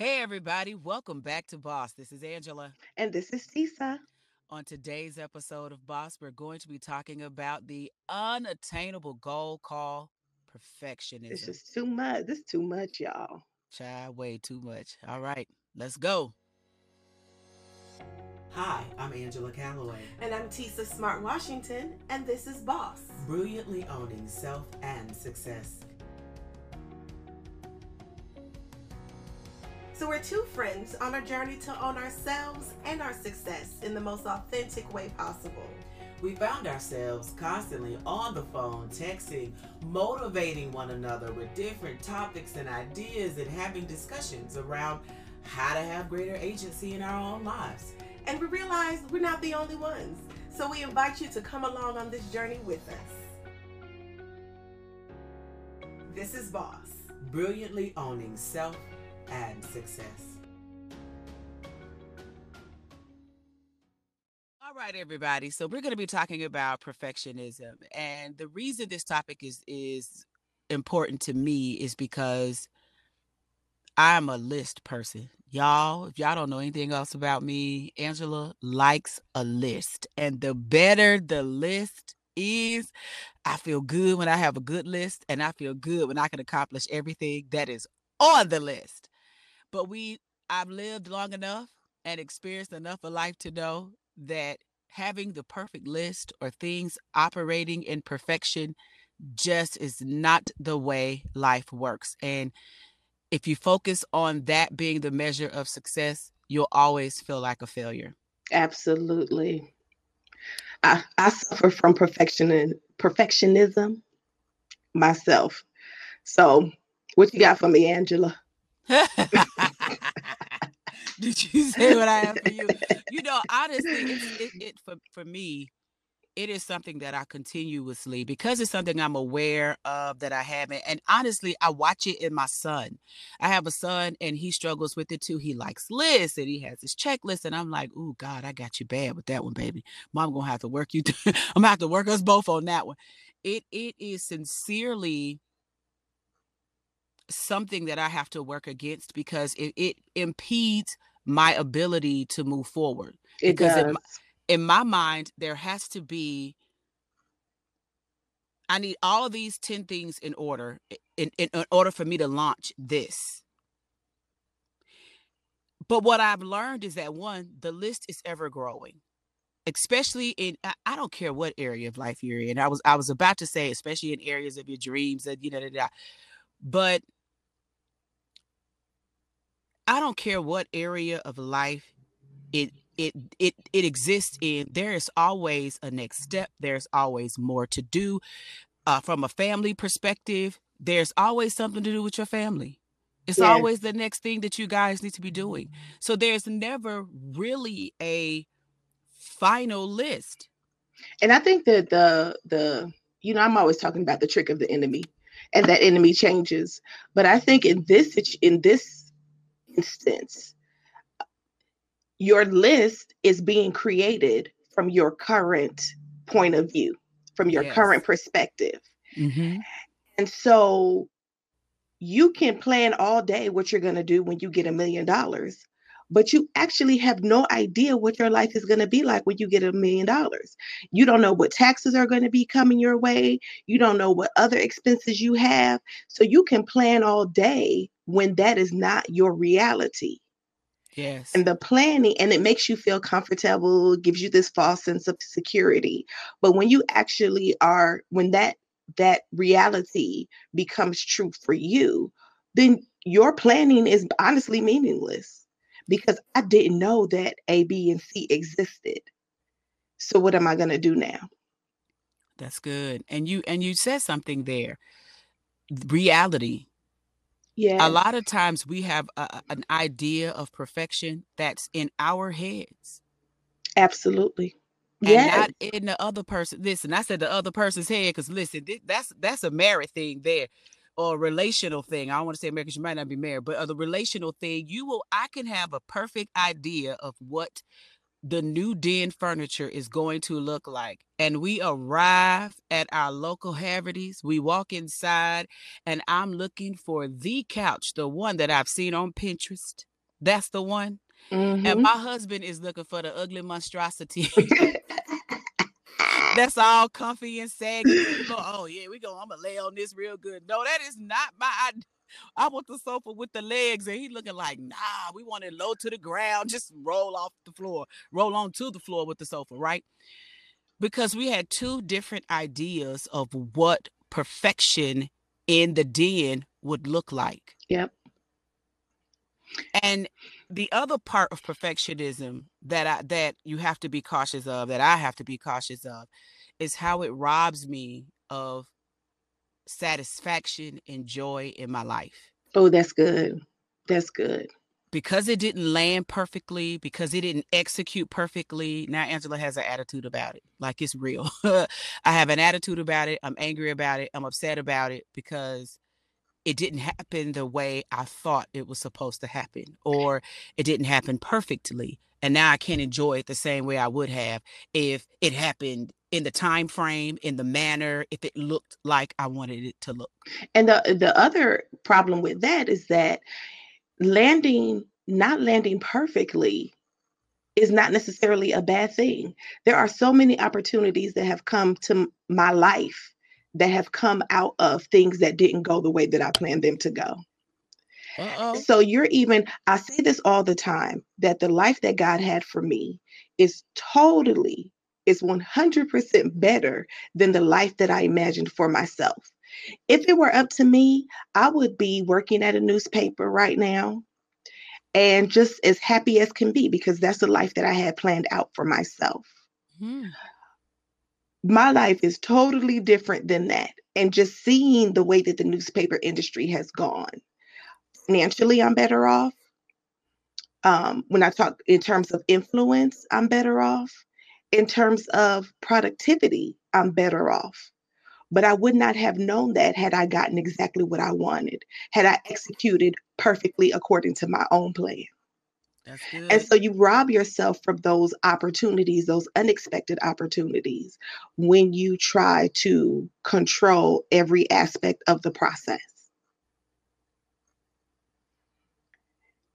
Hey, everybody. Welcome back to BOSS. This is Angela. And this is Tisa. On today's episode of BOSS, we're going to be talking about the unattainable goal called perfectionism. It's just too much. This is too much, y'all. Child, way too much. All right, let's go. Hi, I'm Angela Calloway. And I'm Tisa Smart Washington, and this is BOSS. Brilliantly owning self and success. So we're two friends on a journey to own ourselves and our success in the most authentic way possible. We found ourselves constantly on the phone, texting, motivating one another with different topics and ideas, and having discussions around how to have greater agency in our own lives. And we realized we're not the only ones. So we invite you to come along on this journey with us. This is BOSS. Brilliantly owning self and success. All right, everybody. So we're going to be talking about perfectionism. And the reason this topic is important to me is because I'm a list person. Y'all, if y'all don't know anything else about me, Angela likes a list. And the better the list is, I feel good when I have a good list, and I feel good when I can accomplish everything that is on the list. But I've lived long enough and experienced enough of life to know that having the perfect list or things operating in perfection just is not the way life works. And if you focus on that being the measure of success, you'll always feel like a failure. Absolutely. I suffer from perfectionism myself. So what you got for me, Angela? Did you say what I have for you? You know, honestly, for me, it is something that I continuously, because it's something I'm aware of that I haven't. And honestly, I watch it in my son. I have a son and he struggles with it too. He likes lists and he has his checklist. And I'm like, oh God, I got you bad with that one, baby. Mom going to have to work you. I'm going to have to work us both on that one. It is sincerely something that I have to work against because it impedes my ability to move forward. It because does. In my mind, there has to be, I need all of these 10 things in order, in order for me to launch this. But what I've learned is that one, the list is ever growing, especially in, I don't care what area of life you're in. I was about to say, especially in areas of your dreams and but I don't care what area of life it exists in. There is always a next step. There's always more to do. From a family perspective, there's always something to do with your family. It's always the next thing that you guys need to be doing. So there's never really a final list. And I think that the you know, I'm always talking about the trick of the enemy, and that enemy changes. But I think in this instance, your list is being created from your current point of view, from your current perspective. Mm-hmm. And so you can plan all day what you're going to do when you get $1 million, but you actually have no idea what your life is going to be like when you get $1 million. You don't know what taxes are going to be coming your way. You don't know what other expenses you have. So you can plan all day when that is not your reality. Yes. And the planning, and it makes you feel comfortable, gives you this false sense of security. But when you actually are, when that reality becomes true for you, then your planning is honestly meaningless, because I didn't know that A, B, and C existed. So what am I going to do now? That's good. And you said something there. Reality. Yeah. A lot of times we have an idea of perfection that's in our heads. Absolutely. And not in the other person. Listen, I said the other person's head because, listen, that's a married thing there, or a relational thing. I don't want to say married because you might not be married, but the relational thing, I can have a perfect idea of what the new den furniture is going to look like. And we arrive at our local Haverty's. We walk inside and I'm looking for the couch, the one that I've seen on Pinterest. That's the one. Mm-hmm. And my husband is looking for the ugly monstrosity. That's all comfy and saggy. Oh yeah, I'm gonna lay on this real good. No, that is not my idea. I want the sofa with the legs, and he looking like, nah, we want it low to the ground, just roll onto the floor with the sofa, right? Because we had two different ideas of what perfection in the den would look like. Yep. And the other part of perfectionism that you have to be cautious of, that I have to be cautious of, is how it robs me of satisfaction and joy in my life. Oh, that's good. That's good. Because it didn't land perfectly, because it didn't execute perfectly. Now Angela has an attitude about it. Like, it's real. I have an attitude about it. I'm angry about it. I'm upset about it because it didn't happen the way I thought it was supposed to happen, or it didn't happen perfectly. And now I can't enjoy it the same way I would have if it happened in the time frame, in the manner, if it looked like I wanted it to look. And the other problem with that is that not landing perfectly is not necessarily a bad thing. There are so many opportunities that have come to my life that have come out of things that didn't go the way that I planned them to go. Uh-oh. So I say this all the time, that the life that God had for me is 100% better than the life that I imagined for myself. If it were up to me, I would be working at a newspaper right now and just as happy as can be, because that's the life that I had planned out for myself. Mm. My life is totally different than that. And just seeing the way that the newspaper industry has gone, financially, I'm better off. When I talk in terms of influence, I'm better off. In terms of productivity, I'm better off. But I would not have known that had I gotten exactly what I wanted, had I executed perfectly according to my own plan. That's good. And so you rob yourself from those opportunities, those unexpected opportunities, when you try to control every aspect of the process.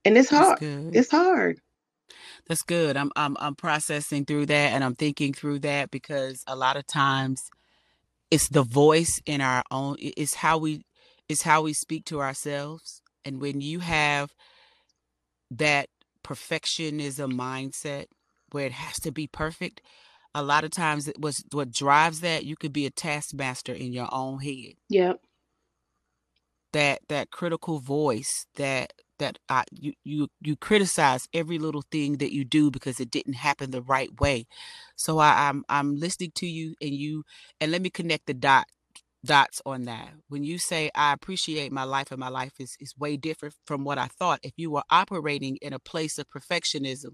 And it's hard. It's hard. That's good. I'm processing through that, and I'm thinking through that, because a lot of times it's the voice in our own, it's how we speak to ourselves. And when you have that perfectionism mindset where it has to be perfect, a lot of times it was what drives that. You could be a taskmaster in your own head. Yep. That critical voice that you criticize every little thing that you do because it didn't happen the right way. So I'm listening to you, and let me connect the dots on that. When you say, I appreciate my life and my life is way different from what I thought. If you were operating in a place of perfectionism,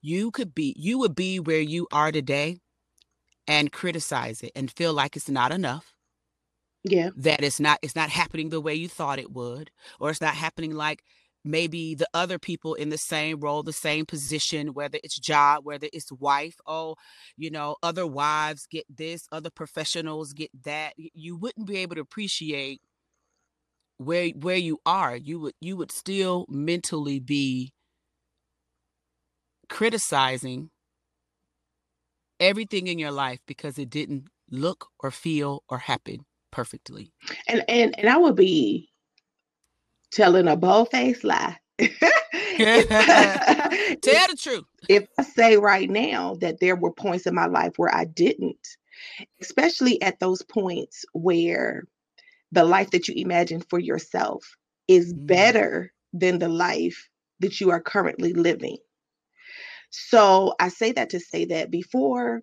you would be where you are today and criticize it and feel like it's not enough. Yeah. That it's not happening the way you thought it would, or it's not happening like maybe the other people in the same role, the same position, whether it's job, whether it's wife, other wives get this, other professionals get that. You wouldn't be able to appreciate where you are. You would still mentally be criticizing everything in your life because it didn't look or feel or happen perfectly. And I would be telling a bold-faced lie. Tell the truth. If I say right now that there were points in my life where I didn't, especially at those points where the life that you imagined for yourself is better than the life that you are currently living. So I say that to say that before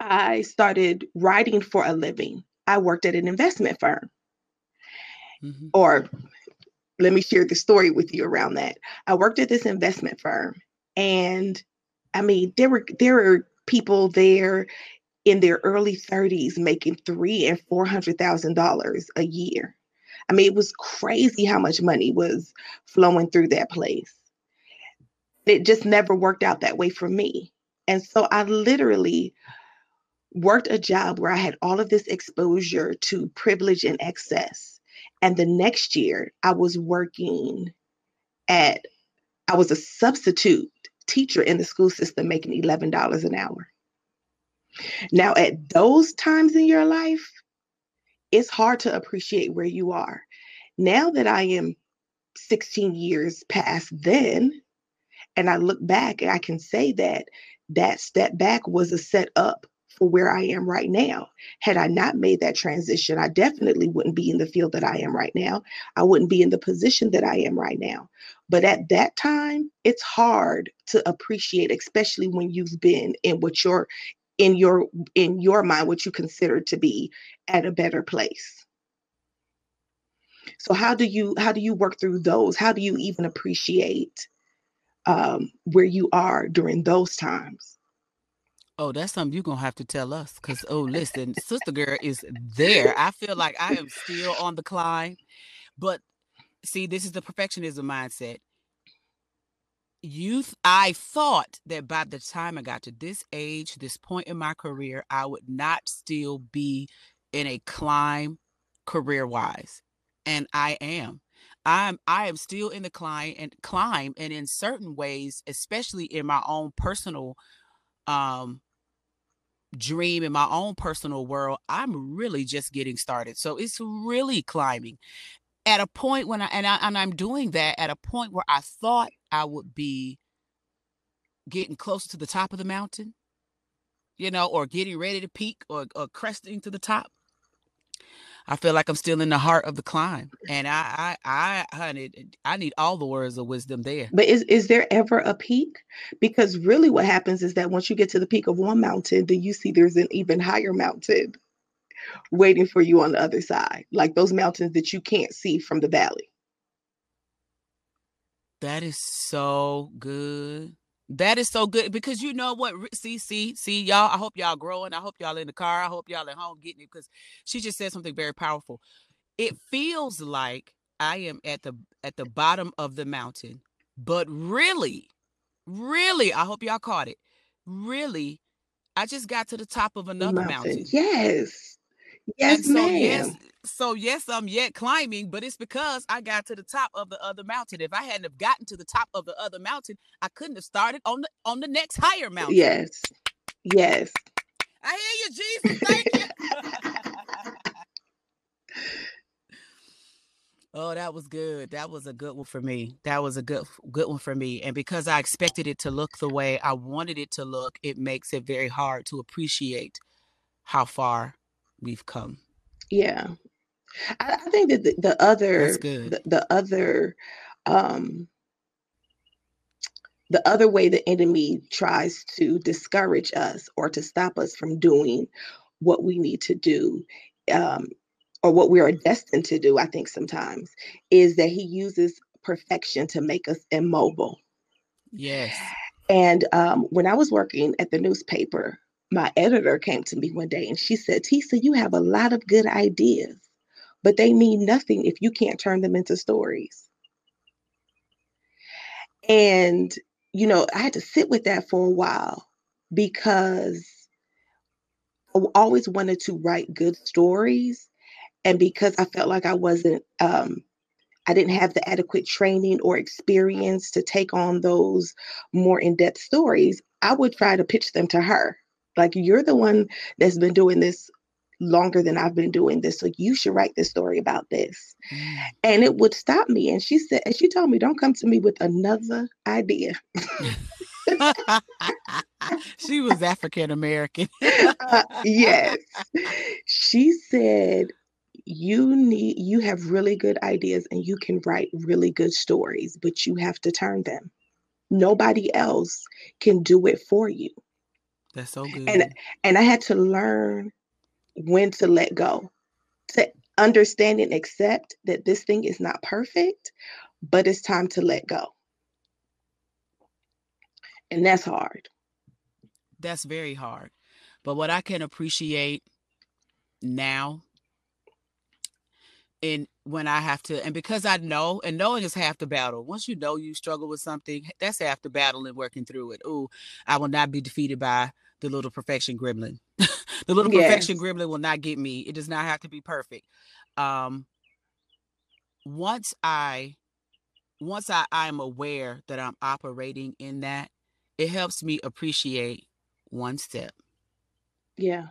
I started writing for a living, I worked at an investment firm. Mm-hmm. Or let me share the story with you around that. I worked at this investment firm, and I mean, there were people there in their early 30s making $300,000 and $400,000 a year. I mean, it was crazy how much money was flowing through that place. It just never worked out that way for me. And so I literally worked a job where I had all of this exposure to privilege and excess. And the next year I was working at, I was a substitute teacher in the school system making $11 an hour. Now, at those times in your life, it's hard to appreciate where you are. Now that I am 16 years past then, and I look back, and I can say that that step back was a set up for where I am right now. Had I not made that transition, I definitely wouldn't be in the field that I am right now. I wouldn't be in the position that I am right now. But at that time, it's hard to appreciate, especially when you've been in what you're in your mind, what you consider to be at a better place. So how do you work through those? How do you even appreciate where you are during those times? Oh, that's something you're going to have to tell us, because, oh, listen, Sister Girl is there. I feel like I am still on the climb. But see, this is the perfectionism mindset. I thought that by the time I got to this age, this point in my career, I would not still be in a climb career-wise. And I am. I am still in the climb, and in certain ways, especially in my own personal dream, in my own personal world, I'm really just getting started. So it's really climbing at a point when I'm doing that at a point where I thought I would be getting close to the top of the mountain, you know, or getting ready to peak or cresting to the top. I feel like I'm still in the heart of the climb, and I need all the words of wisdom there. But is there ever a peak? Because really what happens is that once you get to the peak of one mountain, then you see there's an even higher mountain waiting for you on the other side, like those mountains that you can't see from the valley. That is so good. That is so good, because you know what, see y'all, I hope y'all growing. I hope y'all in the car. I hope y'all at home getting it, because she just said something very powerful. It feels like I am at the bottom of the mountain, but really, I hope y'all caught it. Really, I just got to the top of another mountain. Yes. Yes, so, ma'am. Yes, I'm yet climbing, but it's because I got to the top of the other mountain. If I hadn't have gotten to the top of the other mountain, I couldn't have started on the next higher mountain. Yes. Yes. I hear you, Jesus. Thank you. Oh, that was good. That was a good one for me. That was a good one for me. And because I expected it to look the way I wanted it to look, it makes it very hard to appreciate how far we've come. Yeah. I think that the other way the enemy tries to discourage us or to stop us from doing what we need to do, or what we are destined to do, I think sometimes, is that he uses perfection to make us immobile. Yes. And when I was working at the newspaper, my editor came to me one day and she said, "Tisa, you have a lot of good ideas, but they mean nothing if you can't turn them into stories." And, you know, I had to sit with that for a while, because I always wanted to write good stories. And because I felt like I wasn't, I didn't have the adequate training or experience to take on those more in-depth stories, I would try to pitch them to her. Like, you're the one that's been doing this longer than I've been doing this, so you should write this story about this. And it would stop me. And she said, and she told me, "Don't come to me with another idea." She was African American. Yes. She said, you have really good ideas and you can write really good stories, but you have to turn them. Nobody else can do it for you. That's so good. And I had to learn when to let go, to understand and accept that this thing is not perfect, but it's time to let go. And that's hard. That's very hard. But what I can appreciate now And when I have to, and because I know, and knowing is half the battle. Once you know you struggle with something, that's half the battle and working through it. Ooh, I will not be defeated by the little perfection gremlin. The little perfection gremlin will not get me. It does not have to be perfect. Once I'm aware that I'm operating in that, it helps me appreciate one step. Yeah.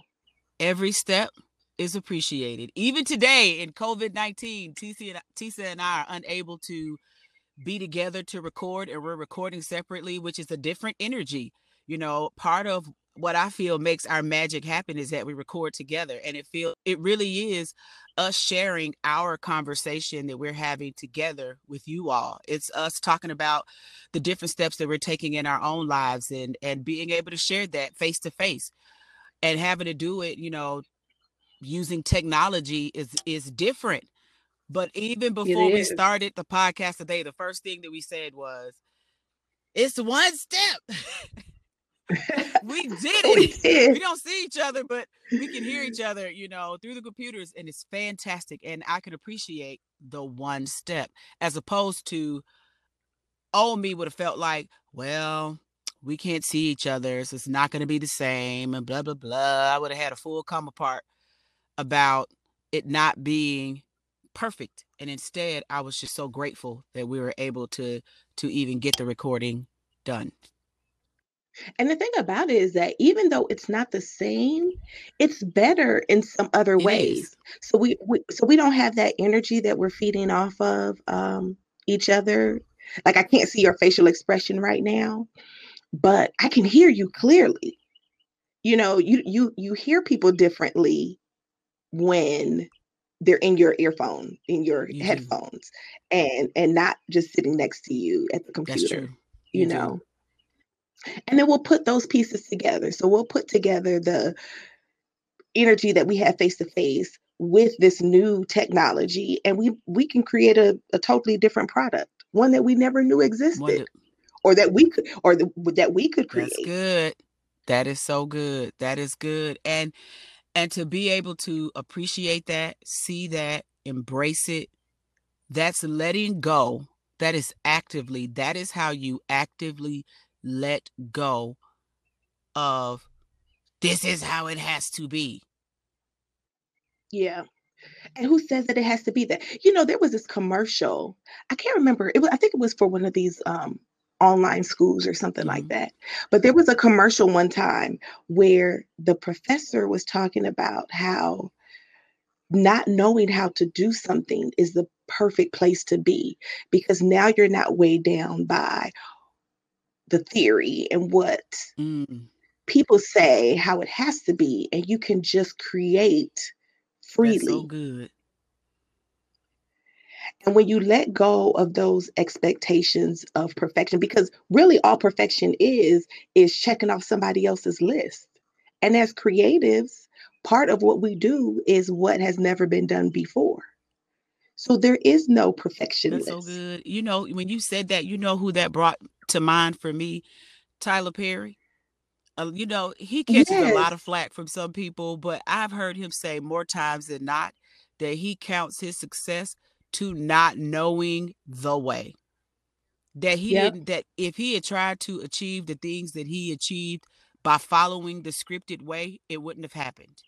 Every step is appreciated. Even today in COVID-19, Tisa and I are unable to be together to record, and we're recording separately, which is a different energy. You know, part of what I feel makes our magic happen is that we record together, and it really is us sharing our conversation that we're having together with you all. It's us talking about the different steps that we're taking in our own lives, and being able to share that face to face, and having to do it, you know, using technology is different. But even before we started the podcast today, the first thing that we said was, it's one step. We did it. We don't see each other, but we can hear each other, you know, through the computers, and it's fantastic. And I can appreciate the one step, as opposed to old me would have felt like, well, we can't see each other, so it's not going to be the same, and blah, blah, blah. I would have had a full come apart about it not being perfect. And instead, I was just so grateful that we were able to even get the recording done. And the thing about it is that even though it's not the same, it's better in some other ways. So we don't have that energy that we're feeding off of each other. Like, I can't see your facial expression right now, but I can hear you clearly. You know, you hear people differently when they're in your earphone, in your headphones, and not just sitting next to you at the computer. That's true. You know. Do. And then we'll put those pieces together. So we'll put together the energy that we have face to face with this new technology, and we can create a totally different product, one that we never knew existed, or that we could create. That's good. That is so good. That is good. And to be able to appreciate that, see that, embrace it, that's letting go. That is actively. That is how you actively let go of this is how it has to be. Yeah. And who says that it has to be that? You know, there was this commercial. I can't remember. I think it was for one of these online schools or something like that. But there was a commercial one time where the professor was talking about how not knowing how to do something is the perfect place to be, because now you're not weighed down by the theory and what people say, how it has to be, and you can just create freely. That's so good. And when you let go of those expectations of perfection, because really all perfection is checking off somebody else's list. And as creatives, part of what we do is what has never been done before. So there is no perfection. That's so good. You know, when you said that, you know who that brought to mind for me? Tyler Perry. You know, he catches a lot of flack from some people, but I've heard him say more times than not that he counts his success to not knowing the way. That he didn't, that if he had tried to achieve the things that he achieved by following the scripted way, it wouldn't have happened.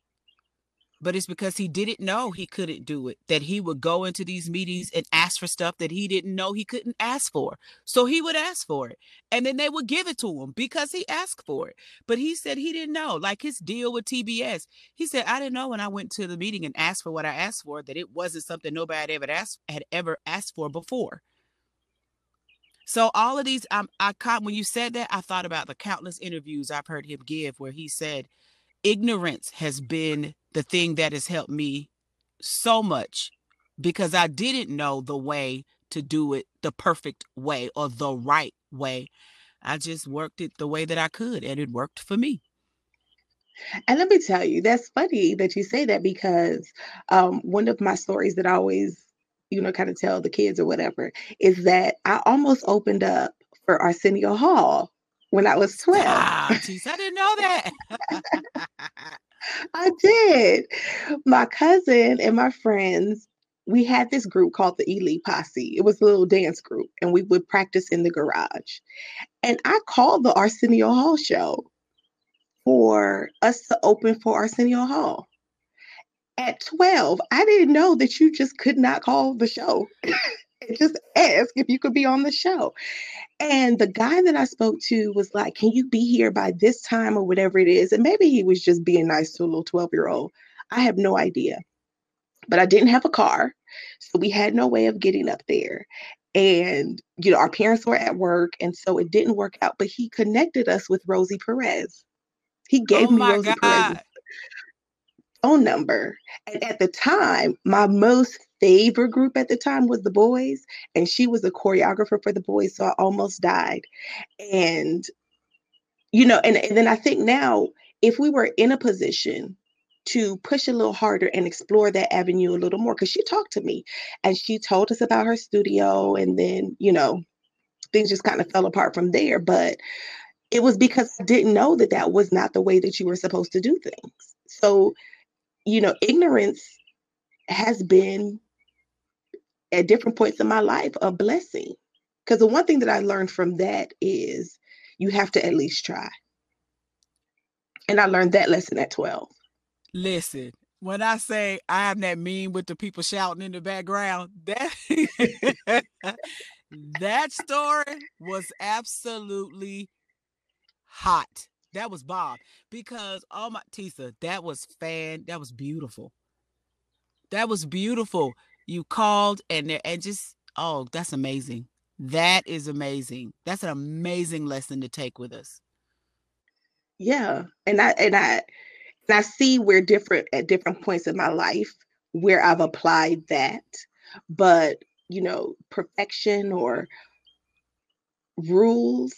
But it's because he didn't know he couldn't do it, that he would go into these meetings and ask for stuff that he didn't know he couldn't ask for. So he would ask for it, and then they would give it to him because he asked for it. But he said he didn't know, like his deal with TBS. He said, I didn't know when I went to the meeting and asked for what I asked for, that it wasn't something nobody had ever asked for before. So all of these, when you said that, I thought about the countless interviews I've heard him give where he said, ignorance has been the thing that has helped me so much, because I didn't know the way to do it, the perfect way or the right way. I just worked it the way that I could, and it worked for me. And let me tell you, that's funny that you say that, because one of my stories that I always, you know, kind of tell the kids or whatever is that I almost opened up for Arsenio Hall when I was 12. Wow, geez, I didn't know that. I did. My cousin and my friends we had this group called the Elite Posse. It was a little dance group, and we would practice in the garage. And I called the Arsenio Hall show for us to open for Arsenio Hall. At 12, I didn't know that you just could not call the show. Just ask if you could be on the show. And the guy that I spoke to was like, can you be here by this time or whatever it is? And maybe he was just being nice to a little 12-year-old. I have no idea. But I didn't have a car, so we had no way of getting up there. And, you know, our parents were at work, and so it didn't work out. But he connected us with Rosie Perez. He gave me Rosie Perez's phone number. And at the time, my most favorite group at the time was the Boys, and she was a choreographer for the Boys, so I almost died. And, you know, and then I think now, if we were in a position to push a little harder and explore that avenue a little more, because she talked to me and she told us about her studio, and then, you know, things just kind of fell apart from there. But it was because I didn't know that that was not the way that you were supposed to do things. So, you know, ignorance has been at different points in my life a blessing, because the one thing that I learned from that is you have to at least try. And I learned that lesson at 12. Listen, when I say I'm that mean with the people shouting in the background, that that story was absolutely hot. That was Bob, because oh my Tisa, that was beautiful. That was beautiful. You called and just, oh, that's amazing. That is amazing. That's an amazing lesson to take with us. Yeah. And I see where at different points in my life where I've applied that, but you know, perfection or rules,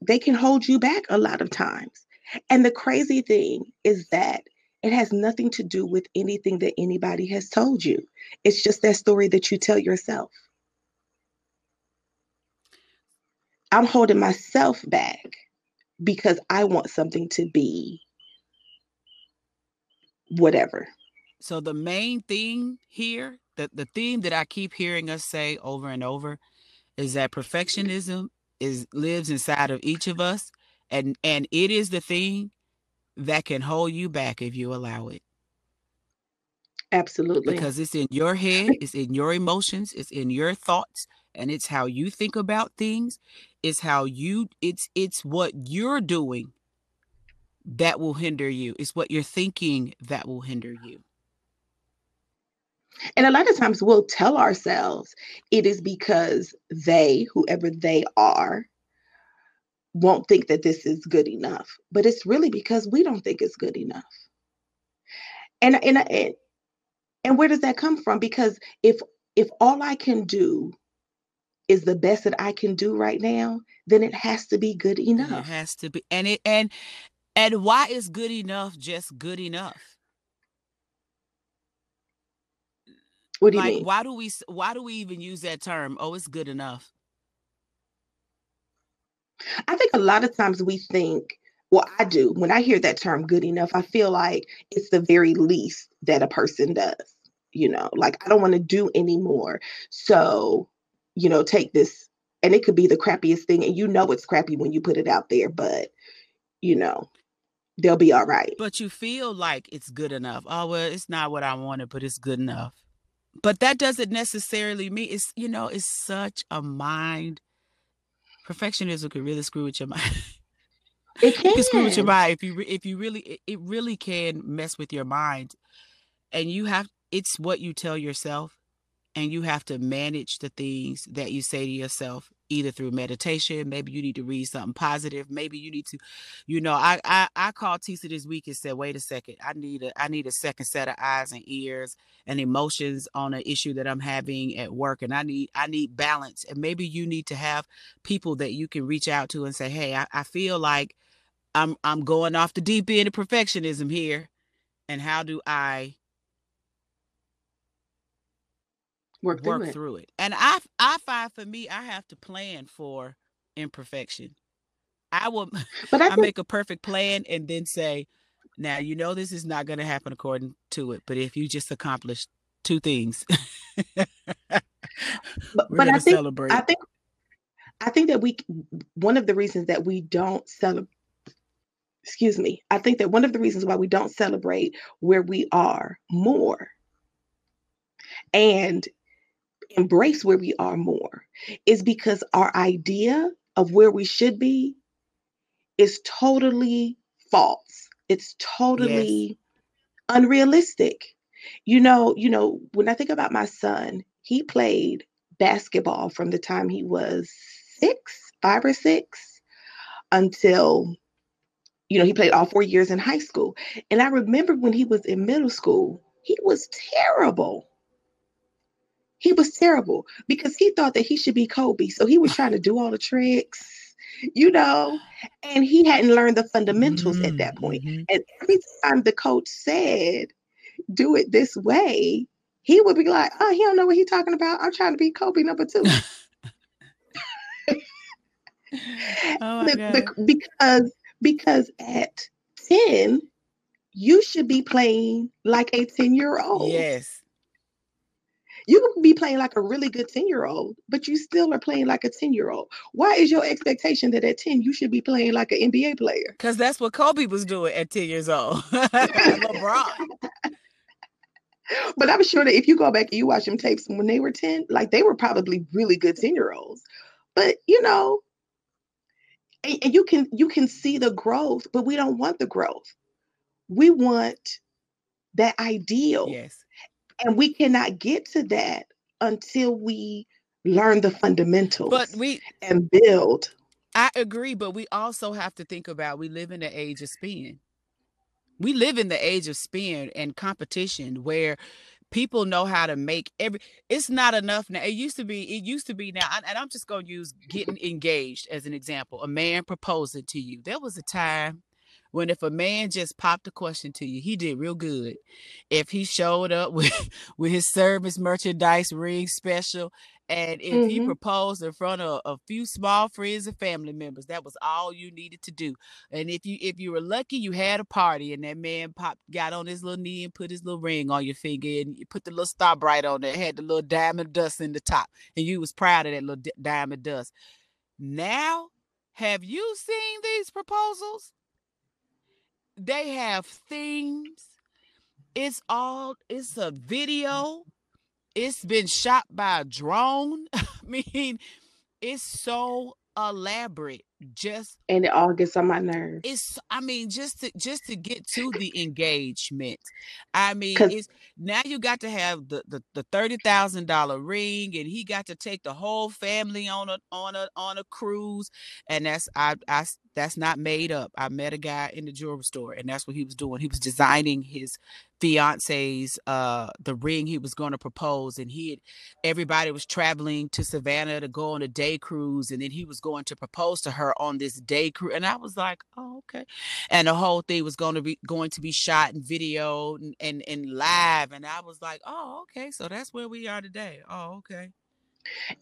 they can hold you back a lot of times. And the crazy thing is that it has nothing to do with anything that anybody has told you. It's just that story that you tell yourself. I'm holding myself back because I want something to be whatever. So the main thing here, the theme that I keep hearing us say over and over, is that perfectionism lives inside of each of us, and it is the thing that can hold you back if you allow it. Absolutely. Because it's in your head, it's in your emotions, it's in your thoughts, and it's how you think about things. It's how you, it's what you're doing that will hinder you. It's what you're thinking that will hinder you. And a lot of times we'll tell ourselves it is because they, whoever they are, won't think that this is good enough. But it's really because we don't think it's good enough. And where does that come from? Because if all I can do is the best that I can do right now, then it has to be good enough. And it has to be. And why is good enough just good enough? What do you mean? Why do we even use that term? Oh, it's good enough. I think a lot of times we think, well, I do. When I hear that term good enough, I feel like it's the very least that a person does, you know, like I don't want to do anymore. So, you know, take this, and it could be the crappiest thing. And you know, it's crappy when you put it out there, but you know, they'll be all right. But you feel like it's good enough. Oh, well, it's not what I wanted, but it's good enough. But that doesn't necessarily mean it's, you know, it's such a mind. Perfectionism could really screw with your mind. It can. It can screw with your mind. If you really, it really can mess with your mind. And you have, it's what you tell yourself, and you have to manage the things that you say to yourself, either through meditation. Maybe you need to read something positive. Maybe you need to, you know, I called Tisa this week and said, wait a second, I need a second set of eyes and ears and emotions on an issue that I'm having at work. And I need balance. And maybe you need to have people that you can reach out to and say, hey, I feel like I'm going off the deep end of perfectionism here. And how do I work through it. And I find for me, I have to plan for imperfection. I make a perfect plan and then say, now, you know, this is not going to happen according to it. But if you just accomplish two things. But I think celebrate. I think that one of the reasons that we don't celebrate, I think that one of the reasons why we don't celebrate where we are more and embrace where we are more is because our idea of where we should be is totally false. It's totally unrealistic. You know, when I think about my son, he played basketball from the time he was 5 or 6 until, you know, he played all 4 years in high school. And I remember when he was in middle school, he was terrible. He was terrible because he thought that he should be Kobe. So he was trying to do all the tricks, you know, and he hadn't learned the fundamentals at that point. And every time the coach said, do it this way, he would be like, oh, he don't know what he's talking about. I'm trying to be Kobe number 2. Oh, because at 10, you should be playing like a 10-year-old. Yes. You can be playing like a really good 10-year-old, but you still are playing like a 10-year-old. Why is your expectation that at 10 you should be playing like an NBA player? Because that's what Kobe was doing at 10 years old. LeBron. But I'm sure that if you go back and you watch them tapes when they were 10, like they were probably really good 10-year-olds. But, you know, and you can see the growth, but we don't want the growth. We want that ideal. Yes. And we cannot get to that until we learn the fundamentals and build. I agree, but we also have to think about we live in the age of spin. We live in the age of spin and competition where people know how to make it's not enough now. It used to be now, and I'm just going to use getting engaged as an example. A man proposing to you. There was a time when if a man just popped a question to you, he did real good. If he showed up with his service merchandise ring special, and if he proposed in front of a few small friends and family members, that was all you needed to do. And if you were lucky, you had a party, and that man got on his little knee and put his little ring on your finger, and you put the little star bright on there, had the little diamond dust in the top, and you was proud of that little diamond dust. Now, have you seen these proposals? They have themes. It's a video. It's been shot by a drone. I mean, it's so elaborate. And it all gets on my nerves. Just to get to the engagement. I mean, now you got to have the $30,000 ring, and he got to take the whole family on a cruise. And that's not made up. I met a guy in the jewelry store, and that's what he was doing. He was designing his fiance's the ring he was going to propose, and everybody was traveling to Savannah to go on a day cruise, and then he was going to propose to her on this day cruise. And I was like, oh, okay. And the whole thing was going to be shot and videoed and live. And I was like, oh, okay, so that's where we are today. Oh, okay.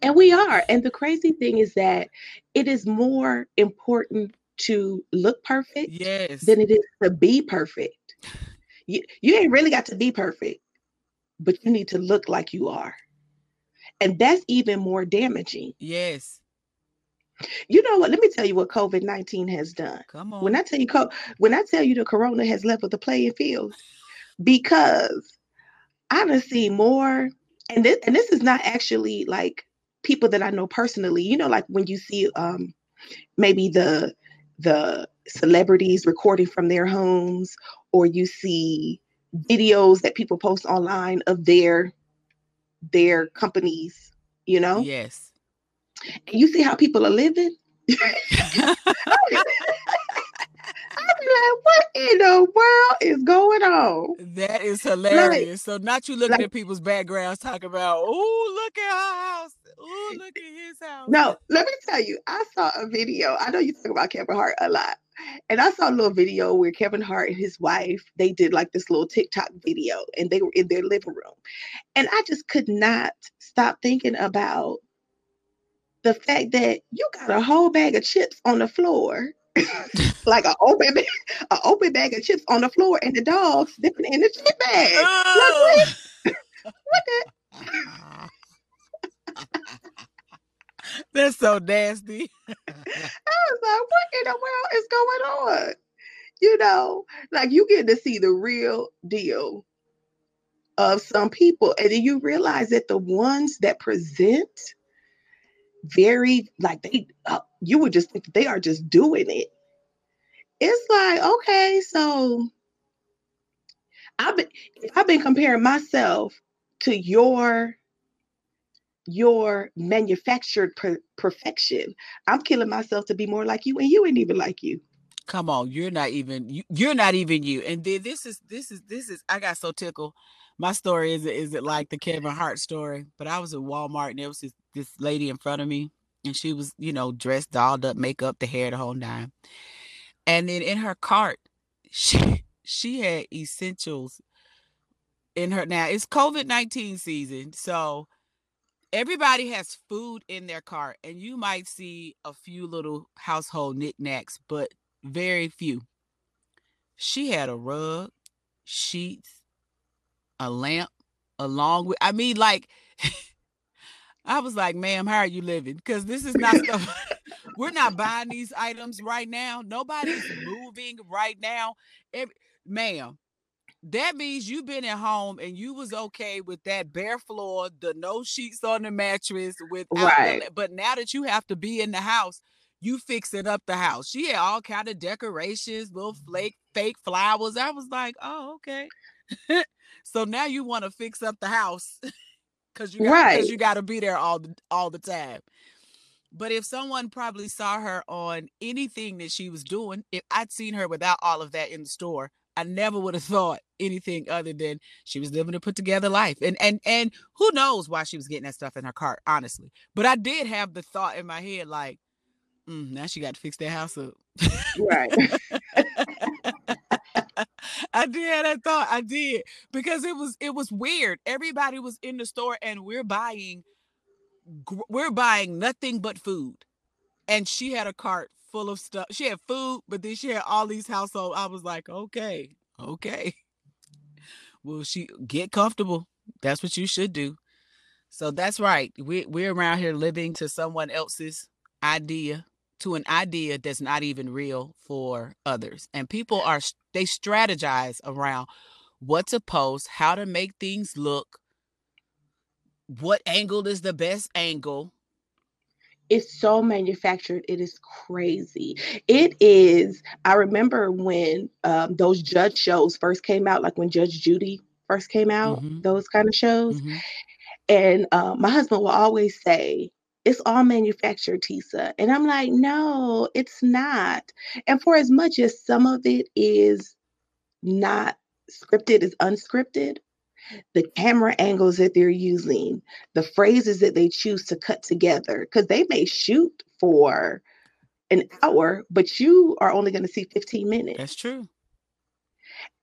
And we are. And the crazy thing is that it is more important to look perfect than it is to be perfect. You ain't really got to be perfect, but you need to look like you are. And that's even more damaging. Yes. You know what? Let me tell you what COVID-19 has done. Come on. When I tell you the corona has leveled the playing field, because I done seen more, and this is not actually like people that I know personally. You know, like when you see maybe the celebrities recording from their homes, or you see videos that people post online of their companies, you know? Yes. And you see how people are living? I'd be like, what in the world is going on? That is hilarious. Like, so not you looking at people's backgrounds talking about, oh, look at her house. Oh, look at his house. No, let me tell you, I saw a video. I know you talk about Kevin Hart a lot. And I saw a little video where Kevin Hart and his wife, they did like this little TikTok video, and they were in their living room. And I just could not stop thinking about the fact that you got a whole bag of chips on the floor, like an open bag of chips on the floor, and the dogs dipping in the chip bag. Oh. Like, What the? That's so nasty. I was like, what in the world is going on? You know, like you get to see the real deal of some people. And then you realize that the ones that present very, like they, you would just think they are just doing it. It's like, okay, so I've been comparing myself to your manufactured perfection. I'm killing myself to be more like you, and you ain't even like you. Come on, you're not even you. And then this is I got so tickled. My story is like the Kevin Hart story, but I was at Walmart and there was this lady in front of me, and she was, you know, dressed, dolled up, makeup, the hair, the whole nine. And then in her cart, she had essentials in her. Now it's COVID-19 season, so everybody has food in their cart, and you might see a few little household knickknacks, but very few. She had a rug, sheets, a lamp, along with, I mean, like, I was like, ma'am, how are you living? Because this is not stuff. We're not buying these items right now. Nobody's moving right now. Ma'am, that means you've been at home and you was okay with that bare floor, the no sheets on the mattress. Right. But now that you have to be in the house, you fixing up the house. She had all kind of decorations, little fake flowers. I was like, oh, okay. So now you want to fix up the house because you got to be there all the time. But if someone probably saw her on anything that she was doing, if I'd seen her without all of that in the store, I never would have thought anything other than she was living a put together life. And who knows why she was getting that stuff in her cart, honestly. But I did have the thought in my head, like, now she got to fix that house up. Right. I did have that thought. I did. Because it was weird. Everybody was in the store and we're buying nothing but food, and she had a cart full of stuff. She had food, but then she had all these household. I was like, okay, well, she get comfortable. That's what you should do. So that's right, we're around here living to someone else's idea, to an idea that's not even real for others. And people they strategize around what to post, how to make things look, what angle is the best angle. It's so manufactured. It is crazy. It is. I remember when those judge shows first came out, like when Judge Judy first came out, mm-hmm. those kind of shows. Mm-hmm. And my husband will always say, it's all manufactured, Tisa. And I'm like, no, it's not. And for as much as some of it is not scripted, it's unscripted, the camera angles that they're using, the phrases that they choose to cut together, because they may shoot for an hour, but you are only going to see 15 minutes. That's true.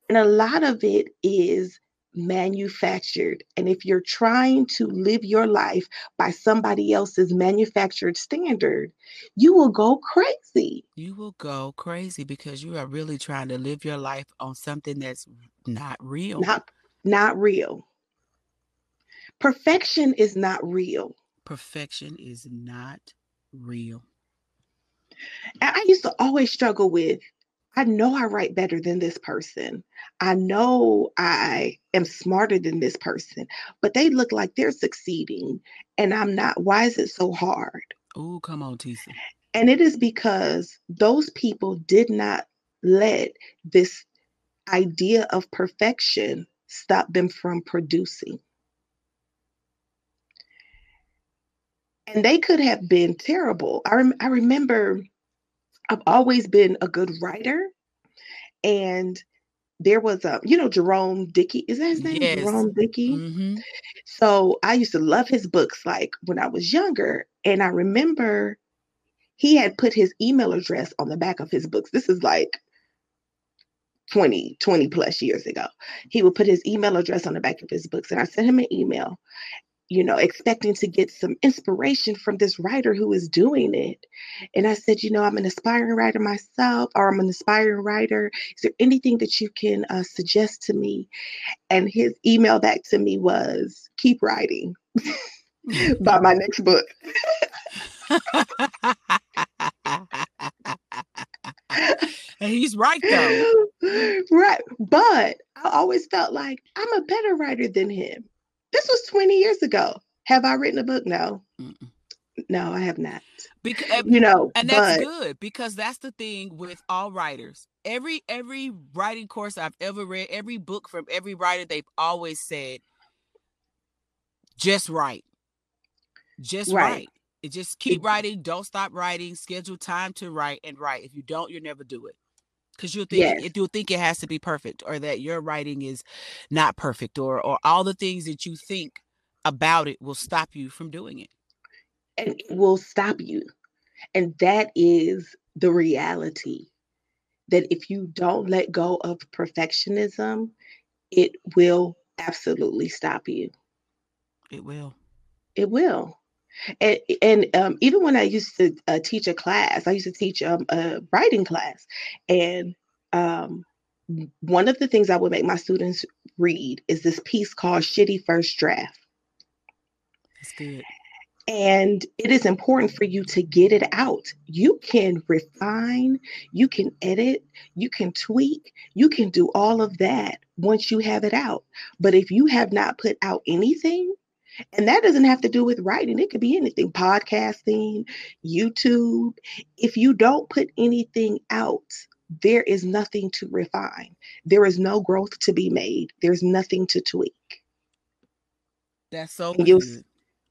And a lot of it is manufactured. And if you're trying to live your life by somebody else's manufactured standard, you will go crazy. You will go crazy because you are really trying to live your life on something that's not real. Not real. Perfection is not real. Perfection is not real. And I used to always struggle with, I know I write better than this person. I know I am smarter than this person, but they look like they're succeeding and I'm not. Why is it so hard? Oh, come on, Tisa. And it is because those people did not let this idea of perfection stop them from producing. And they could have been terrible. I remember I've always been a good writer, and there was a, you know, Jerome Dickey, is that his name? Yes. Jerome Dickey. Mm-hmm. So I used to love his books, like when I was younger. And I remember he had put his email address on the back of his books. This is like 20 plus years ago. He would put his email address on the back of his books, and I sent him an email. you know, expecting to get some inspiration from this writer who is doing it. And I said, you know, I'm an aspiring writer myself, or I'm an aspiring writer. Is there anything that you can suggest to me? And his email back to me was, keep writing. Buy my next book. And he's right though. Right. But I always felt like I'm a better writer than him. This was 20 years ago. Have I written a book? No. Mm-mm. No, I have not. Because, you know, and that's good, because that's the thing with all writers. Every writing course I've ever read, every book from every writer, they've always said, just write. Just write. Just keep writing. Don't stop writing. Schedule time to write and write. If you don't, you'll never do it. Because you'll think it has to be perfect, or that your writing is not perfect, or all the things that you think about it will stop you from doing it. And it will stop you. And that is the reality, that if you don't let go of perfectionism, it will absolutely stop you. It will. It will. And even when I used to teach a class, I used to teach a writing class, and one of the things I would make my students read is this piece called Shitty First Draft. That's good. And it is important for you to get it out. You can refine, you can edit, you can tweak, you can do all of that once you have it out. But if you have not put out anything, and that doesn't have to do with writing. It could be anything, podcasting, YouTube. If you don't put anything out, there is nothing to refine. There is no growth to be made. There's nothing to tweak. That's so good.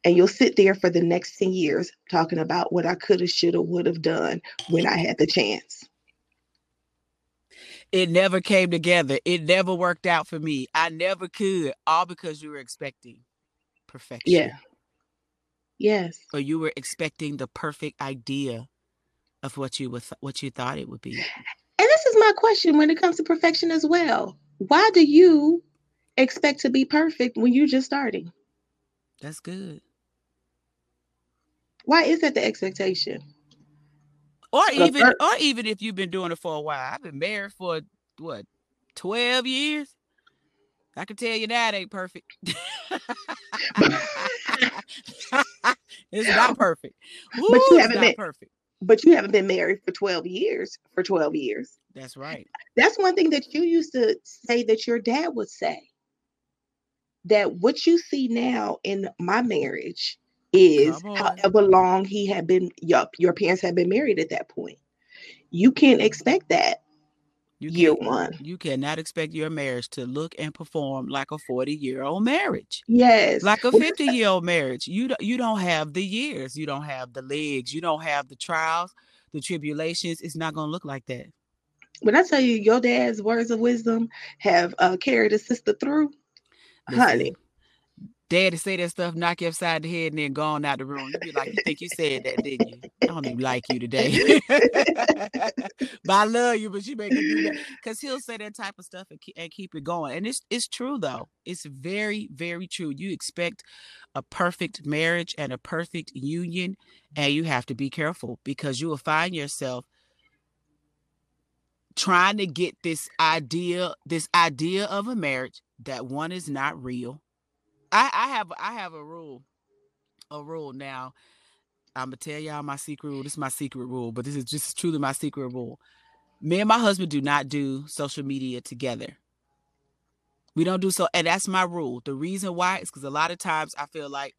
And you'll sit there for the next 10 years talking about what I could have, should have, would have done when I had the chance. It never came together. It never worked out for me. I never could. All because you were expecting perfection. Yeah. Yes. Or you were expecting the perfect idea of what you thought it would be. And this is my question when it comes to perfection as well. Why do you expect to be perfect when you're just starting? That's good. Why is that the expectation? Or even if you've been doing it for a while. I've been married for what, 12 years? I can tell you that ain't perfect. It's not perfect. Ooh, But you haven't been married for 12 years. That's right. That's one thing that you used to say that your dad would say. That what you see now in my marriage is however long he had been, your parents had been married at that point. You can't expect that. You cannot expect your marriage to look and perform like a 40-year-old marriage. Yes. Like a 50-year-old marriage. You don't have the years. You don't have the legs. You don't have the trials, the tribulations. It's not going to look like that. When I tell you your dad's words of wisdom have carried his sister through, listen, honey. Daddy say that stuff, knock you upside the head, and then gone out the room. You be like, you think you said that, didn't you? I don't even like you today. But I love you, but you make me do that. Because he'll say that type of stuff and keep it going. And it's true, though. It's very, very true. You expect a perfect marriage and a perfect union, and you have to be careful, because you will find yourself trying to get this idea of a marriage that one is not real. I have a rule now. I'm going to tell y'all my secret rule. This is my secret rule, but this is just truly my secret rule. Me and my husband do not do social media together. We don't do so. And that's my rule. The reason why is because a lot of times I feel like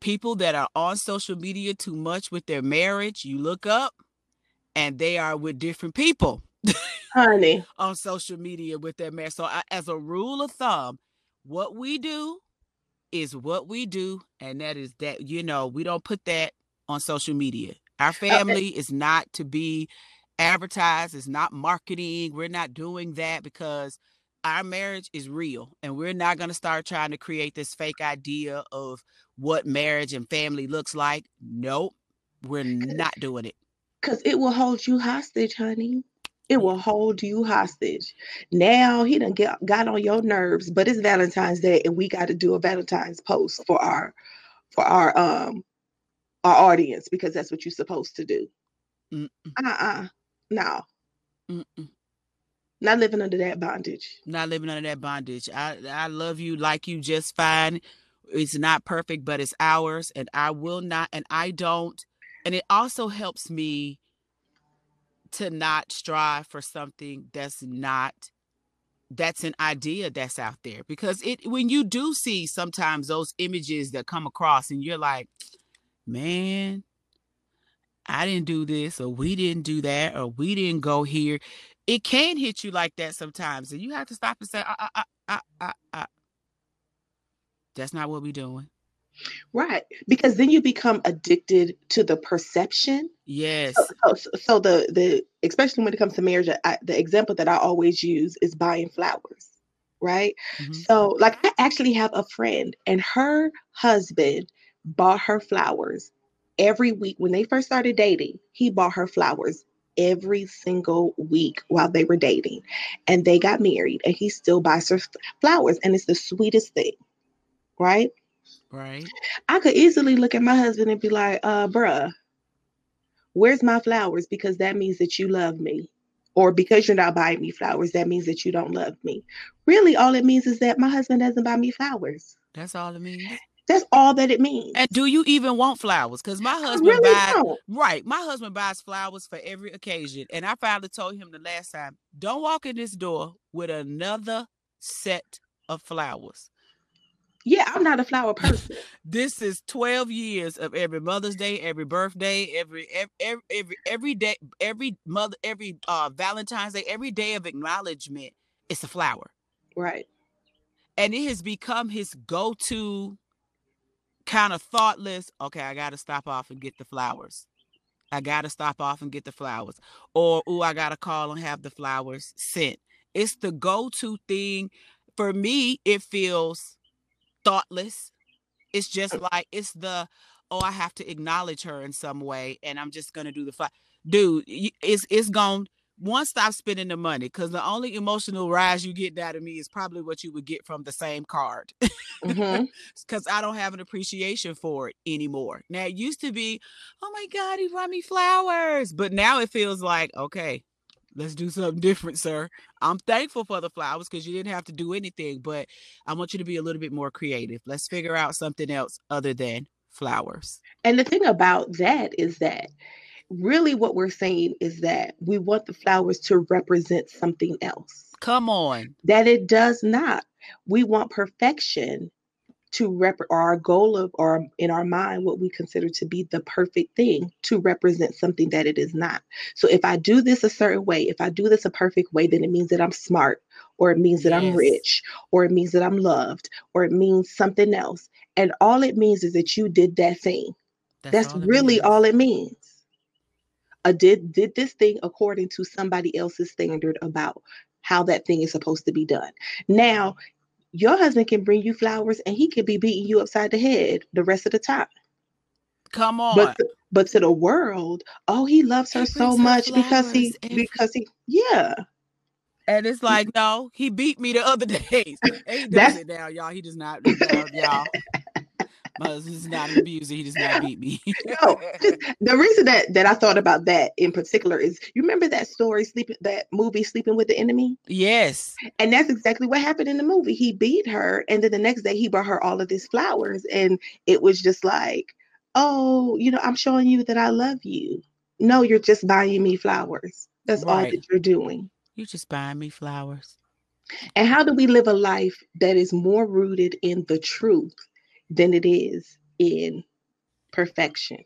people that are on social media too much with their marriage, you look up and they are with different people. Honey. On social media with their marriage. So as a rule of thumb, what we do is what we do, and that is that, you know, we don't put that on social media. Our family is not to be advertised. It's not marketing. We're not doing that, because our marriage is real, and we're not going to start trying to create this fake idea of what marriage and family looks like. Nope, we're not doing it. Because it will hold you hostage, honey. It will hold you hostage. Now he done got on your nerves, but it's Valentine's Day and we got to do a Valentine's post for our audience because that's what you're supposed to do. No. Not living under that bondage. Not living under that bondage. I love you like you just fine. It's not perfect, but it's ours, and I will not, and I don't. And it also helps me to not strive for something that's not, that's an idea that's out there. Because it, when you do see sometimes those images that come across and you're like, man, I didn't do this, or we didn't do that, or we didn't go here. It can hit you like that sometimes. And you have to stop and say, that's not what we're doing. Right. Because then you become addicted to the perception. Yes. So the especially when it comes to marriage, the example that I always use is buying flowers. Right. Mm-hmm. So like I actually have a friend and her husband bought her flowers every week. When they first started dating, he bought her flowers every single week while they were dating, and they got married and he still buys her flowers. And it's the sweetest thing. Right. Right. I could easily look at my husband and be like, bruh, where's my flowers? Because that means that you love me. Or because you're not buying me flowers, that means that you don't love me. Really, all it means is that my husband doesn't buy me flowers. That's all it means. That's all that it means. And do you even want flowers? Because my husband really buys, right, my husband buys flowers for every occasion. And I finally told him the last time, don't walk in this door with another set of flowers. Yeah, I'm not a flower person. This is 12 years of every Mother's Day, every birthday, every day, every Valentine's Day, every day of acknowledgement. It's a flower, right? And it has become his go-to kind of thoughtless. Okay, I gotta stop off and get the flowers. I gotta stop off and get the flowers, or ooh, I gotta call and have the flowers sent. It's the go-to thing for me. It feels thoughtless. It's just like, it's the, oh, I have to acknowledge her in some way, and I'm just gonna do the fly. Dude, it's gone. One, stop spending the money, because the only emotional rise you get out of me is probably what you would get from the same card, because I don't have an appreciation for it anymore. Now it used to be, oh my God, he brought me flowers, but now it feels like, okay, let's do something different, sir. I'm thankful for the flowers because you didn't have to do anything, but I want you to be a little bit more creative. Let's figure out something else other than flowers. And the thing about that is that really what we're saying is that we want the flowers to represent something else. Come on. That it does not. We want perfection to our goal of, or in our mind, what we consider to be the perfect thing to represent something that it is not. So if I do this a certain way, if I do this a perfect way, then it means that I'm smart, or it means that I'm rich, or it means that I'm loved, or it means something else. And all it means is that you did that thing. That's really all it means. I did this thing according to somebody else's standard about how that thing is supposed to be done. Now, your husband can bring you flowers and he could be beating you upside the head the rest of the time. Come on. But to the world, oh, he loves her so much because he, yeah. And it's like, no, he beat me the other days. He does it now, y'all. He does not, y'all. My husband's not an abuser. He does not beat me. No, just, the reason that I thought about that in particular is, you remember that story, that movie, Sleeping with the Enemy? Yes. And that's exactly what happened in the movie. He beat her, and then the next day he brought her all of these flowers, and it was just like, oh, you know, I'm showing you that I love you. No, you're just buying me flowers. That's right. All that you're doing. You're just buying me flowers. And how do we live a life that is more rooted in the truth than it is in perfection?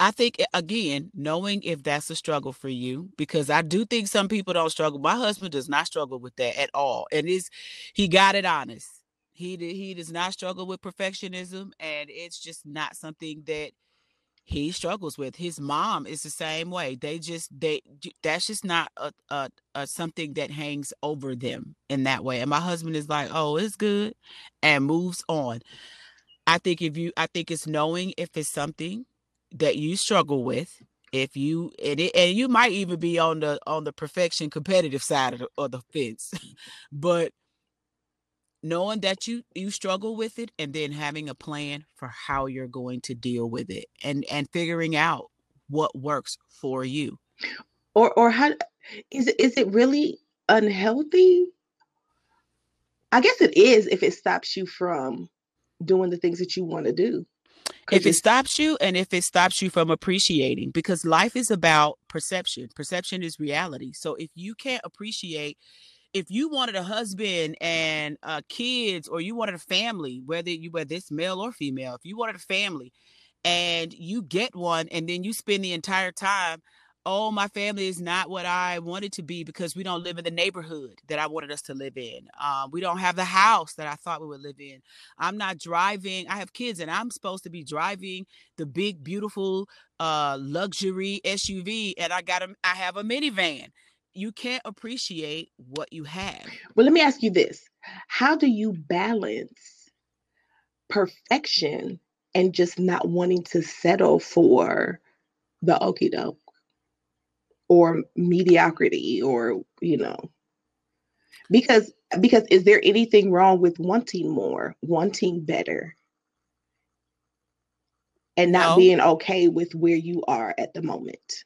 I think, again, knowing if that's a struggle for you, because I do think some people don't struggle. My husband does not struggle with that at all. And he got it honest. He does not struggle with perfectionism, and it's just not something that he struggles with. His mom is the same way. That's just not a something that hangs over them in that way. And my husband is like, oh, it's good, and moves on. I think it's knowing if it's something that you struggle with. If you and you might even be on the perfection competitive side of the fence, but knowing that you struggle with it, and then having a plan for how you're going to deal with it, and figuring out what works for you, or how is it really unhealthy? I guess it is if it stops you from doing the things that you want to do. If it stops you, and if it stops you from appreciating, because life is about perception. Perception is reality. So if you can't appreciate, if you wanted a husband and kids, or you wanted a family, whether you were this male or female, if you wanted a family and you get one, and then you spend the entire time, oh, my family is not what I wanted to be because we don't live in the neighborhood that I wanted us to live in. We don't have the house that I thought we would live in. I'm not driving. I have kids, and I'm supposed to be driving the big, beautiful, luxury SUV, and I have a minivan. You can't appreciate what you have. Well, let me ask you this. How do you balance perfection and just not wanting to settle for the okie doke? Or mediocrity, or, you know, because is there anything wrong with wanting more, wanting better, and not being okay with where you are at the moment?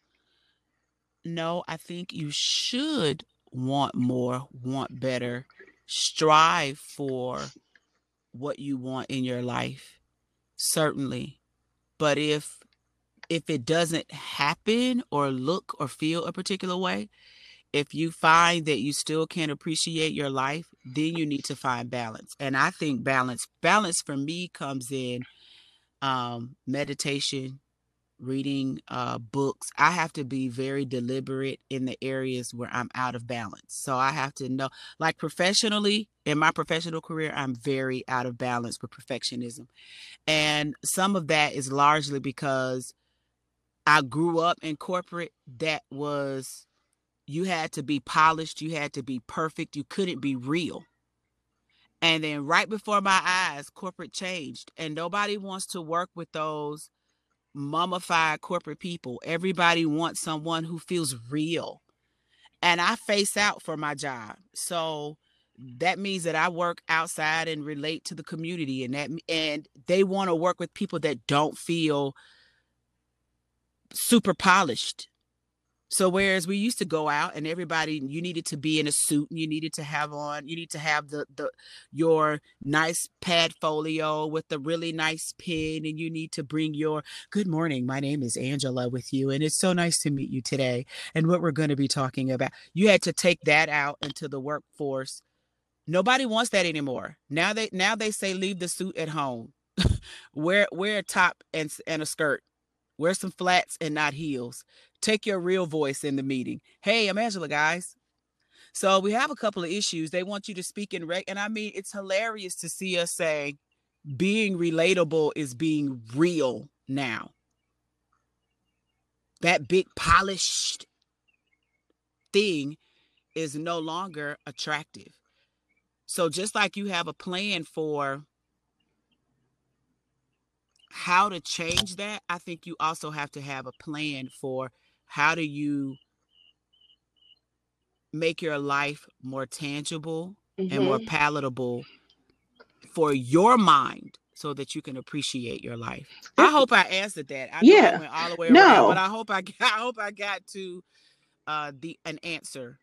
No, I think you should want more, want better, strive for what you want in your life, certainly. But if it doesn't happen or look or feel a particular way, if you find that you still can't appreciate your life, then you need to find balance. And I think balance for me comes in meditation, reading books. I have to be very deliberate in the areas where I'm out of balance. So I have to know, like professionally, in my professional career, I'm very out of balance with perfectionism. And some of that is largely because I grew up in corporate that was, you had to be polished, you had to be perfect, you couldn't be real. And then right before my eyes, corporate changed, and nobody wants to work with those mummified corporate people. Everybody wants someone who feels real. And I face out for my job. So that means that I work outside and relate to the community, and they want to work with people that don't feel super polished. So whereas we used to go out and everybody, you needed to be in a suit, and you needed to have on, you need to have your nice pad folio with the really nice pen, and you need to bring your good morning, my name is Angela with you, and it's so nice to meet you today, and what we're going to be talking about. You had to take that out into the workforce. Nobody wants that anymore. Now they say leave the suit at home. wear a top and a skirt. Wear some flats and not heels. Take your real voice in the meeting. Hey, I'm Angela, guys. So we have a couple of issues. They want you to speak in and I mean, it's hilarious to see us saying being relatable is being real now. That big polished thing is no longer attractive. So just like you have a plan for how to change that, I think you also have to have a plan for how do you make your life more tangible and more palatable for your mind so that you can appreciate your life. I hope I answered that. I know I went all the way around, but I hope I got to an answer.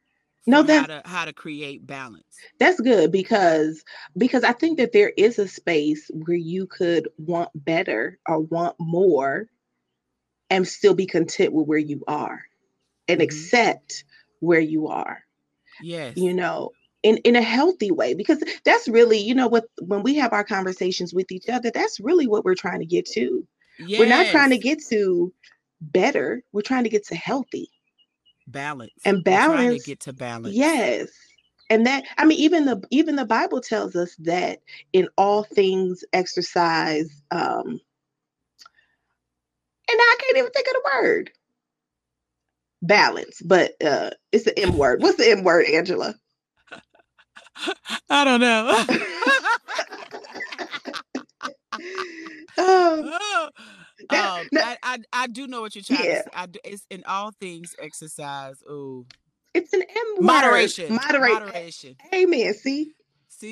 No, how to create balance. That's good, because I think that there is a space where you could want better or want more and still be content with where you are and accept where you are. Yes. You know, in a healthy way, because that's really, you know, when we have our conversations with each other, that's really what we're trying to get to. Yes. We're not trying to get to better. We're trying to get to healthy. Balance and balance. Trying to get to balance. Yes, and that, I mean, even the Bible tells us that in all things exercise. And I can't even think of the word. Balance, but it's the M word. What's the M word, Angela? I don't know. I do know what you're trying to say. It's in all things exercise. Ooh. It's an M. Moderation. Moderation. Amen. See,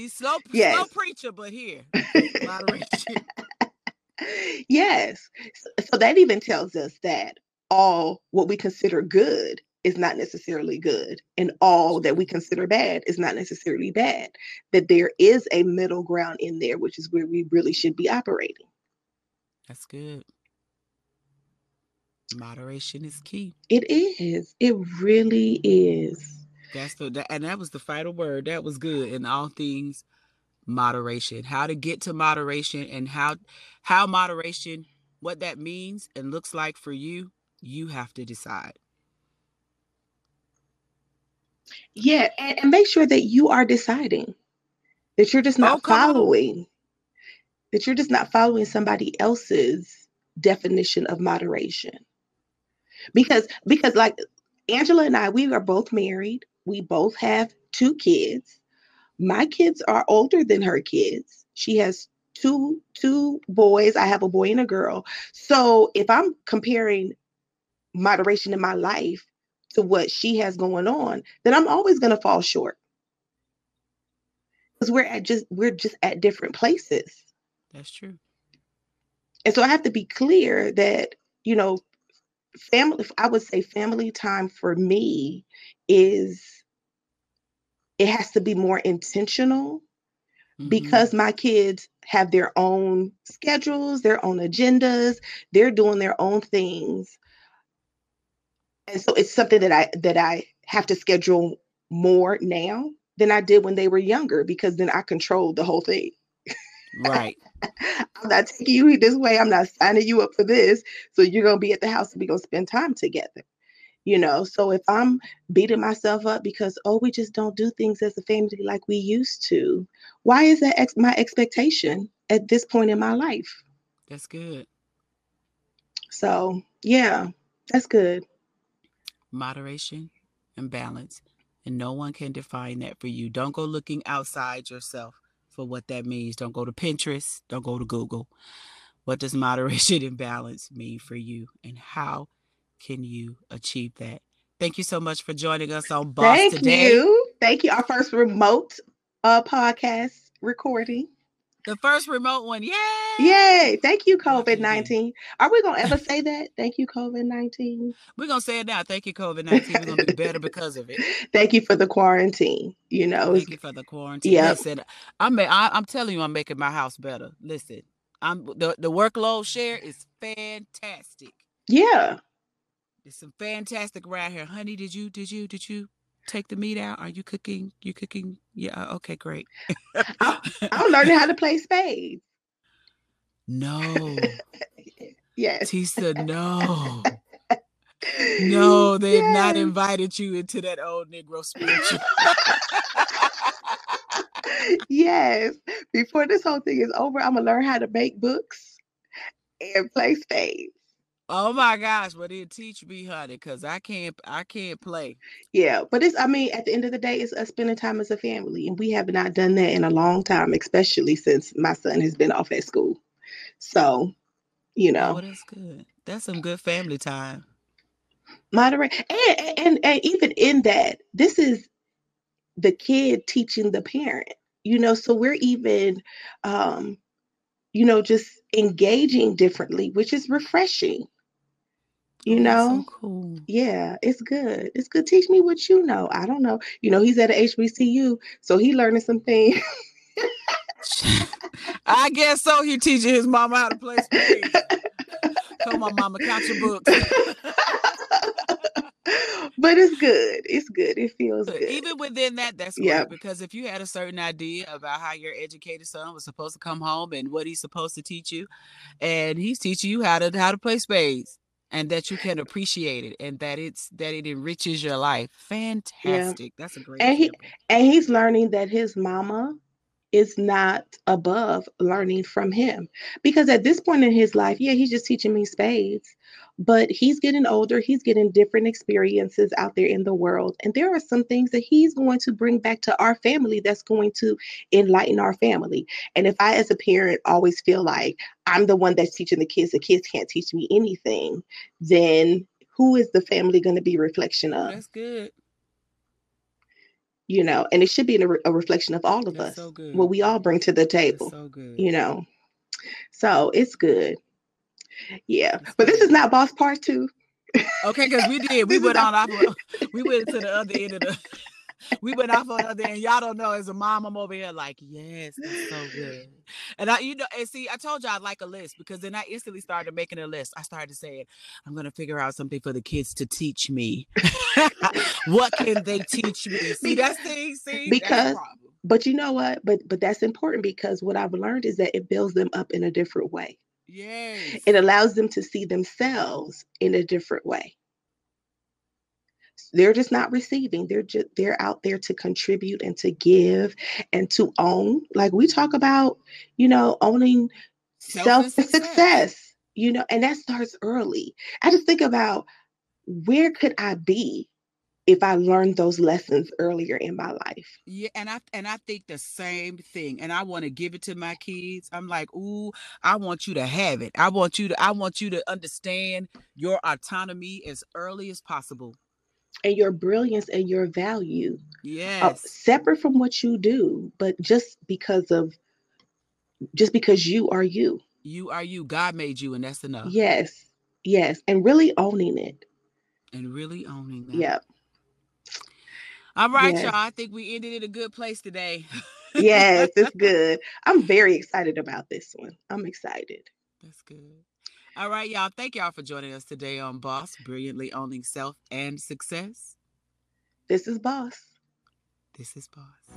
slow preacher, but here. Moderation. Yes. So that even tells us that all what we consider good is not necessarily good, and all that we consider bad is not necessarily bad. That there is a middle ground in there, which is where we really should be operating. That's good. Moderation is key. It is. It really is. And that was the final word. That was good. In all things, moderation. How to get to moderation, and how moderation, what that means and looks like for you, you have to decide. Yeah, and make sure that you are deciding, that you're just not following somebody else's definition of moderation. Because like Angela and I, we are both married. We both have 2 kids. My kids are older than her kids. She has two boys. I have a boy and a girl. So if I'm comparing moderation in my life to what she has going on, then I'm always going to fall short, because we're just at different places. That's true. And so I have to be clear that, you know, family, I would say family time for me it has to be more intentional, mm-hmm. because my kids have their own schedules, their own agendas, they're doing their own things. And so it's something that I have to schedule more now than I did when they were younger, because then I controlled the whole thing. Right. I'm not taking you this way. I'm not signing you up for this. So you're going to be at the house and we're going to spend time together. You know, so if I'm beating myself up because, oh, we just don't do things as a family like we used to, why is that my expectation at this point in my life? That's good. So, yeah, that's good. Moderation and balance, and no one can define that for you. Don't go looking outside yourself for what that means. Don't go to Pinterest. Don't go to Google. What does moderation and balance mean for you, and how can you achieve that? Thank you so much for joining us on BOSS today. Thank you. Our first remote podcast recording. The first remote one. Yay! Yay! Thank you, COVID-19. Are we going to ever say that? Thank you, COVID-19. We're going to say it now. Thank you, COVID-19. We're going to be better because of it. Thank you for the quarantine. You know. Thank you for the quarantine. Yep. Listen, I'm telling you, I'm making my house better. Listen, the workload share is fantastic. Yeah. There's some fantastic around here. Honey, did you take the meat out? Are you cooking? You cooking? Yeah. Okay, great. I'm learning how to play spades. No. Yes. Tisa, no. No, they've not invited you into that old Negro spiritual. Yes. Before this whole thing is over, I'm going to learn how to make books and play spades. Oh my gosh, but it teach me, honey, because I can't play. Yeah, but at the end of the day, it's us spending time as a family, and we have not done that in a long time, especially since my son has been off at school. So, you know. Oh, that's good. That's some good family time. Moderate. And even in that, this is the kid teaching the parent, you know, so we're even, you know, just engaging differently, which is refreshing. You know, so cool. Yeah, it's good. It's good. Teach me what you know. I don't know. You know, he's at a HBCU, so he learning some things. I guess so. He teaching his mama how to play spades. Come on, mama, count your books. But it's good. It's good. It feels good. Even within that, that's great. Yep. Because if you had a certain idea about how your educated son was supposed to come home and what he's supposed to teach you, and he's teaching you how to play spades, and that you can appreciate it, and that it enriches your life. Fantastic. Yeah. That's a great example. He's learning that his mama is not above learning from him. Because at this point in his life, yeah, he's just teaching me spades. But he's getting older. He's getting different experiences out there in the world. And there are some things that he's going to bring back to our family that's going to enlighten our family. And if I, as a parent, always feel like I'm the one that's teaching the kids can't teach me anything, then who is the family going to be a reflection of? That's good. You know, and it should be a reflection of all of us, what we all bring to the table, you know, so it's good. Yeah. But this is not Boss Part 2. Okay, because we did. We went on. We went to the other end of the. We went off on the other end. Y'all don't know. As a mom, I'm over here like, yes, that's so good. And I, you know, and see, I told y'all I like a list, because then I instantly started making a list. I started saying, I'm going to figure out something for the kids to teach me. What can they teach me? See, that's the thing. Because, but you know what? But that's important, because what I've learned is that it builds them up in a different way. Yes. It allows them to see themselves in a different way. They're just not receiving. They're out there to contribute and to give and to own. Like we talk about, you know, owning self and success, you know, and that starts early. I just think about, where could I be if I learned those lessons earlier in my life? Yeah, and I think the same thing. And I want to give it to my kids. I'm like, ooh, I want you to have it. I want you to understand your autonomy as early as possible. And your brilliance and your value. Yes. Separate from what you do, but just because you are you. You are you. God made you, and that's enough. Yes. Yes. And really owning it. And really owning that. Yep. All right, yes. Y'all. I think we ended in a good place today. Yes, it's good. I'm very excited about this one. I'm excited. That's good. All right, y'all. Thank y'all for joining us today on Boss, Brilliantly Owning Self and Success. This is Boss. This is Boss.